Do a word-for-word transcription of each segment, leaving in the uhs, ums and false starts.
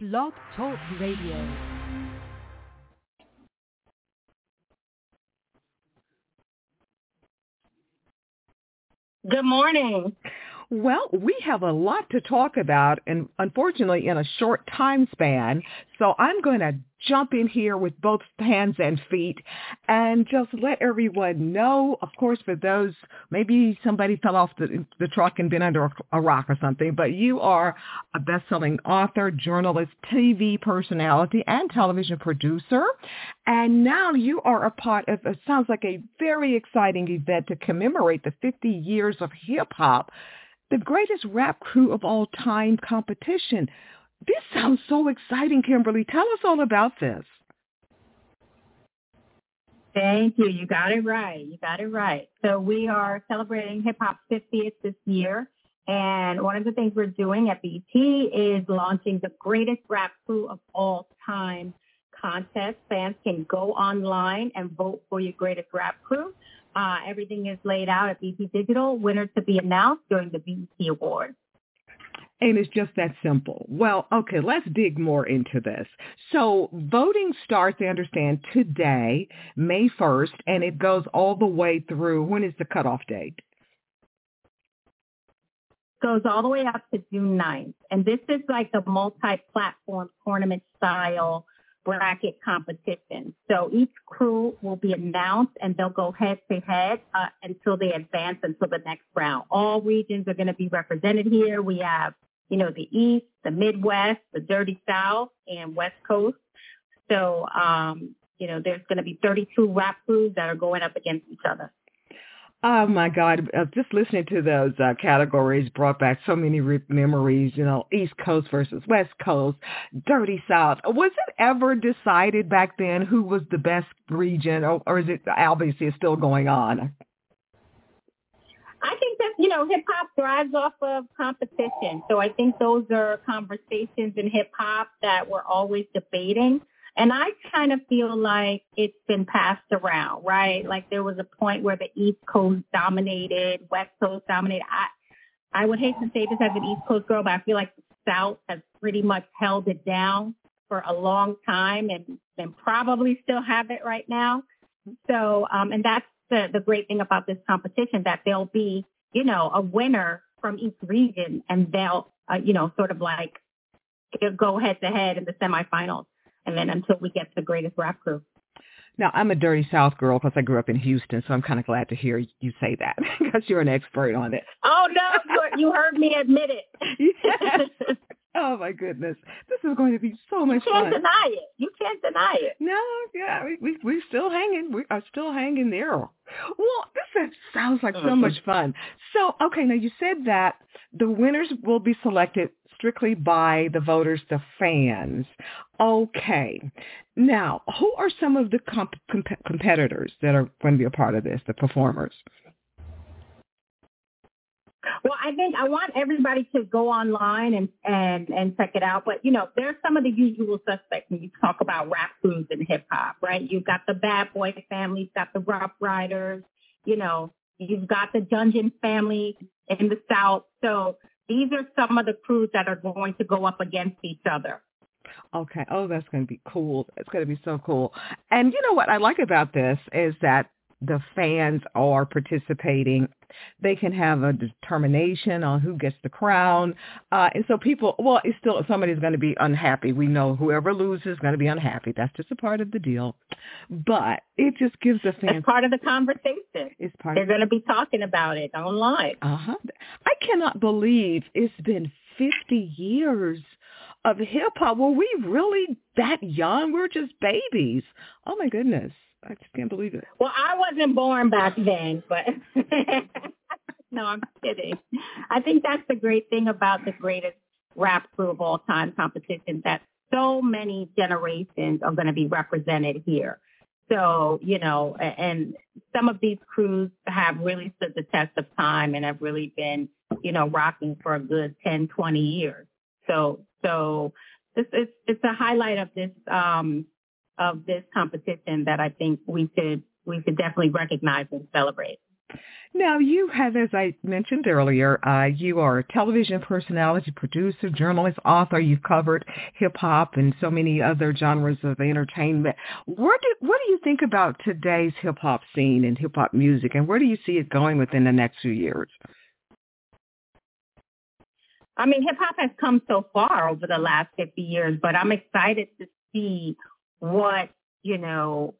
Blog Talk Radio. Good morning. Well, we have a lot to talk about, and unfortunately in a short time span. So I'm going to jump in here with both hands and feet and just let everyone know, of course, for those, maybe somebody fell off the, the truck and been under a, a rock or something, but you are a best-selling author, journalist, T V personality, and television producer. And now you are a part of, it sounds like a very exciting event to commemorate the fifty years of hip-hop, the Greatest Rap Crew of All Time competition. This sounds so exciting, Kimberly. Tell us all about this. Thank you. You got it right. You got it right. So we are celebrating hip-hop's fiftieth this year, and one of the things we're doing at B E T is launching the Greatest Rap Crew of All Time contest. Fans can go online and vote for your Greatest Rap Crew. Uh, everything is laid out at B E T Digital, winners to be announced during the B E T Awards. And it's just that simple. Well, okay, let's dig more into this. So voting starts, I understand, today, May first, and it goes all the way through. When is the cutoff date? Goes all the way up to June ninth. And this is like the multi-platform tournament style bracket competition. So each crew will be announced, and they'll go head-to-head uh, until they advance until the next round. All regions are going to be represented here. We have you know, the East, the Midwest, the Dirty South, and West Coast. So, um, you know, there's going to be thirty-two rap crews that are going up against each other. Oh, my God. Uh, just listening to those uh, categories brought back so many re- memories, you know, East Coast versus West Coast, Dirty South. Was it ever decided back then who was the best region, or, or is it obviously it's still going on? I think that, you know, hip-hop thrives off of competition. So I think those are conversations in hip-hop that we're always debating. And I kind of feel like it's been passed around, right? Like there was a point where the East Coast dominated, West Coast dominated. I I would hate to say this as an East Coast girl, but I feel like the South has pretty much held it down for a long time and, and probably still have it right now. So, um, and that's The, the great thing about this competition, that there'll be, you know, a winner from each region, and they'll, uh, you know, sort of like go head to head in the semifinals, and then until we get to the Greatest Rap Crew. Now, I'm a Dirty South girl because I grew up in Houston, so I'm kind of glad to hear you say that because you're an expert on it. Oh, no, you heard me admit it. Yes. Oh, my goodness. This is going to be so much fun. You can't deny it. You can't deny it. No, yeah, we, we, we're still hanging. We are still hanging there. Well, this sounds like so much fun. So, okay, now you said that the winners will be selected strictly by the voters, the fans. Okay. Now, who are some of the comp- com- competitors that are going to be a part of this, the performers? Well, I think I want everybody to go online and, and, and check it out. But, you know, there's some of the usual suspects when you talk about rap crews and hip-hop, right? You've got the Bad Boy Family, you've got the Ruff Ryders, you know, you've got the Dungeon Family in the South. So these are some of the crews that are going to go up against each other. Okay. Oh, that's going to be cool. It's going to be so cool. And you know what I like about this is that the fans are participating. They can have a determination on who gets the crown. Uh, and so people, well, it's still somebody's going to be unhappy. We know whoever loses is going to be unhappy. That's just a part of the deal. But it just gives the fans. It's part of the conversation. It's part They're of going to be talking about it online. Uh-huh. I cannot believe it's been fifty years of hip-hop. Were we really that young? We're just babies. Oh, my goodness. I just can't believe it. Well, I wasn't born back then, but no, I'm kidding. I think that's the great thing about the Greatest Rap Crew of All Time competition, that so many generations are going to be represented here. So, you know, and some of these crews have really stood the test of time and have really been, you know, rocking for a good ten, twenty years. So, so this is, it's a highlight of this, um, of this competition that I think we should we should definitely recognize and celebrate. Now, you have, as I mentioned earlier, uh, you are a television personality, producer, journalist, author. You've covered hip-hop and so many other genres of entertainment. What do, what do you think about today's hip-hop scene and hip-hop music, and where do you see it going within the next few years? I mean, hip-hop has come so far over the last fifty years, but I'm excited to see what, you know,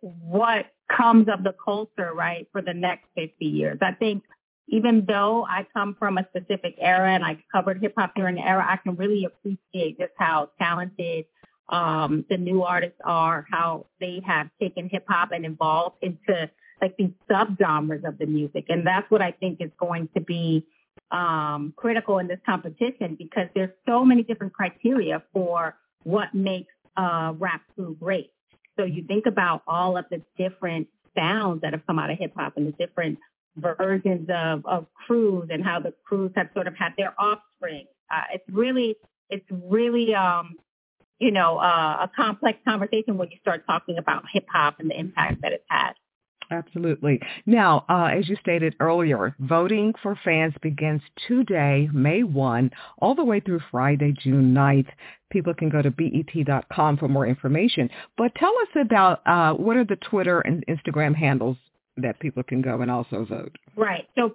what comes of the culture, right, for the next fifty years. I think even though I come from a specific era and I covered hip-hop during the era, I can really appreciate just how talented um, the new artists are, how they have taken hip-hop and evolved into, like, these sub-genres of the music. And that's what I think is going to be um, critical in this competition, because there's so many different criteria for what makes uh, rap crew great. So you think about all of the different sounds that have come out of hip-hop and the different versions of, of crews and how the crews have sort of had their offspring. Uh, it's really, it's really, um, you know, uh, a complex conversation when you start talking about hip-hop and the impact that it's had. Absolutely. Now, uh, as you stated earlier, voting for fans begins today, May first, all the way through Friday, June ninth. People can go to B E T dot com for more information. But tell us about uh, what are the Twitter and Instagram handles that people can go and also vote. Right. So,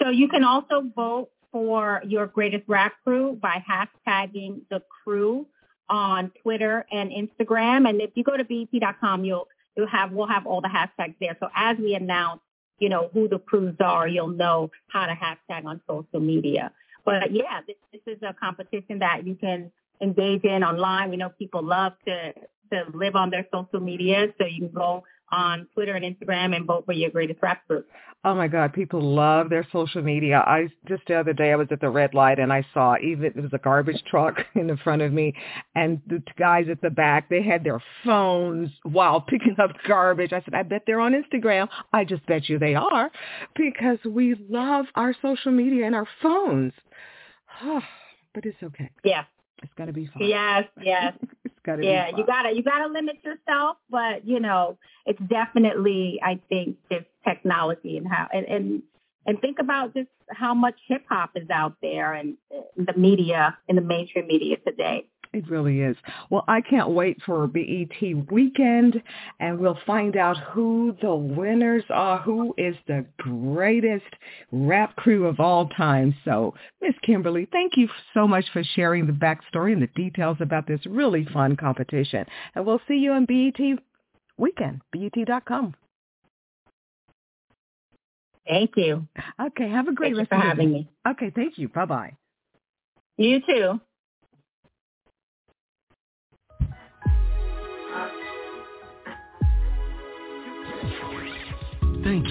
so you can also vote for your greatest rap crew by hashtagging the crew on Twitter and Instagram. And if you go to B E T dot com, you'll We'll have, we'll have all the hashtags there. So as we announce, you know, who the crews are, you'll know how to hashtag on social media. But, yeah, this, this is a competition that you can engage in online. We know people love to, to live on their social media, so you can go on Twitter and Instagram and vote for your greatest rap group. Oh, my God. People love their social media. I just the other day I was at the red light and I saw even it was a garbage truck in front of me, and the guys at the back, they had their phones while picking up garbage. I said, I bet they're on Instagram. I just bet you they are, because we love our social media and our phones. But it's okay. Yeah. It's got to be fun. Yes, yes. It's got to be fun. Yeah, you got to you gotta limit yourself, but, you know, it's definitely, I think, just technology and how, and, and, and think about just how much hip-hop is out there and the media, in the mainstream media today. It really is. Well, I can't wait for B E T weekend, and we'll find out who the winners are, who is the greatest rap crew of all time. So, Miss Kimberly, thank you so much for sharing the backstory and the details about this really fun competition. And we'll see you on B E T weekend, B E T dot com. Thank you. Okay, have a great rest of your day. Thank you for having me. Okay, thank you. Bye-bye. You too. Thank